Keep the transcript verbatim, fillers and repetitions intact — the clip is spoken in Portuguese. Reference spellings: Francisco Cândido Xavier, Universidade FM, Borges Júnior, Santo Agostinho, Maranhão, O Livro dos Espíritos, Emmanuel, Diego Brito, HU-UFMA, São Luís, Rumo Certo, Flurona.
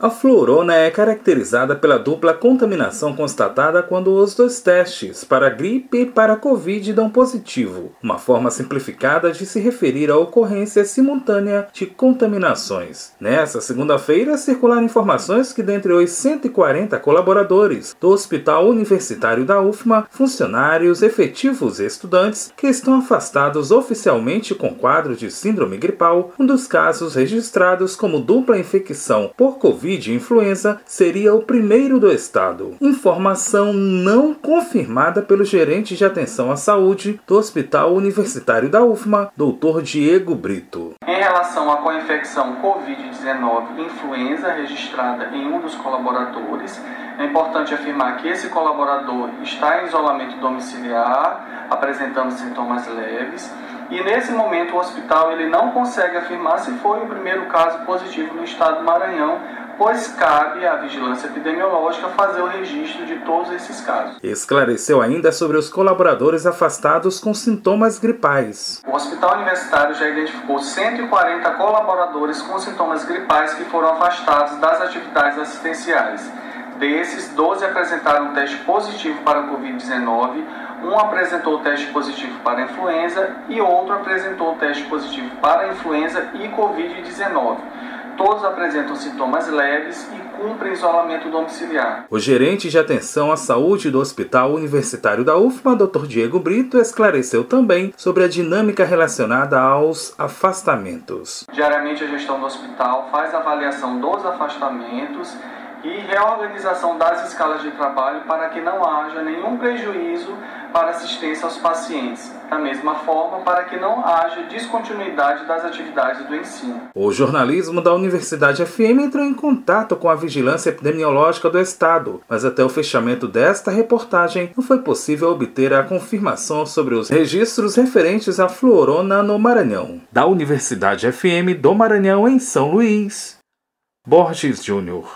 A flurona é caracterizada pela dupla contaminação constatada quando os dois testes para a gripe e para a Covid dão positivo, uma forma simplificada de se referir à ocorrência simultânea de contaminações. Nessa segunda-feira, circularam informações que dentre os cento e quarenta colaboradores do Hospital Universitário da U F M A, funcionários, efetivos e estudantes que estão afastados oficialmente com quadro de síndrome gripal, um dos casos registrados como dupla infecção por Covid de influenza seria o primeiro do estado. Informação não confirmada pelo gerente de atenção à saúde do Hospital Universitário da U F M A, doutor Diego Brito. Em relação à co-infecção covid dezenove influenza registrada em um dos colaboradores, é importante afirmar que esse colaborador está em isolamento domiciliar, apresentando sintomas leves, e nesse momento o hospital ele não consegue afirmar se foi o primeiro caso positivo no estado do Maranhão, pois cabe à vigilância epidemiológica fazer o registro de todos esses casos. Esclareceu ainda sobre os colaboradores afastados com sintomas gripais. O Hospital Universitário já identificou cento e quarenta colaboradores com sintomas gripais que foram afastados das atividades assistenciais. Desses, doze apresentaram teste positivo para a covid dezenove, um apresentou teste positivo para a influenza e outro apresentou teste positivo para a influenza e covid dezenove. Todos apresentam sintomas leves e cumprem isolamento domiciliar. O gerente de atenção à saúde do Hospital Universitário da U F M A, doutor Diego Brito, esclareceu também sobre a dinâmica relacionada aos afastamentos. Diariamente, a gestão do hospital faz a avaliação dos afastamentos e reorganização das escalas de trabalho para que não haja nenhum prejuízo para assistência aos pacientes, da mesma forma para que não haja descontinuidade das atividades do ensino. O jornalismo da Universidade F M entrou em contato com a vigilância epidemiológica do estado, mas até o fechamento desta reportagem não foi possível obter a confirmação sobre os registros referentes à flurona no Maranhão. Da Universidade F M do Maranhão, em São Luís, Borges Júnior.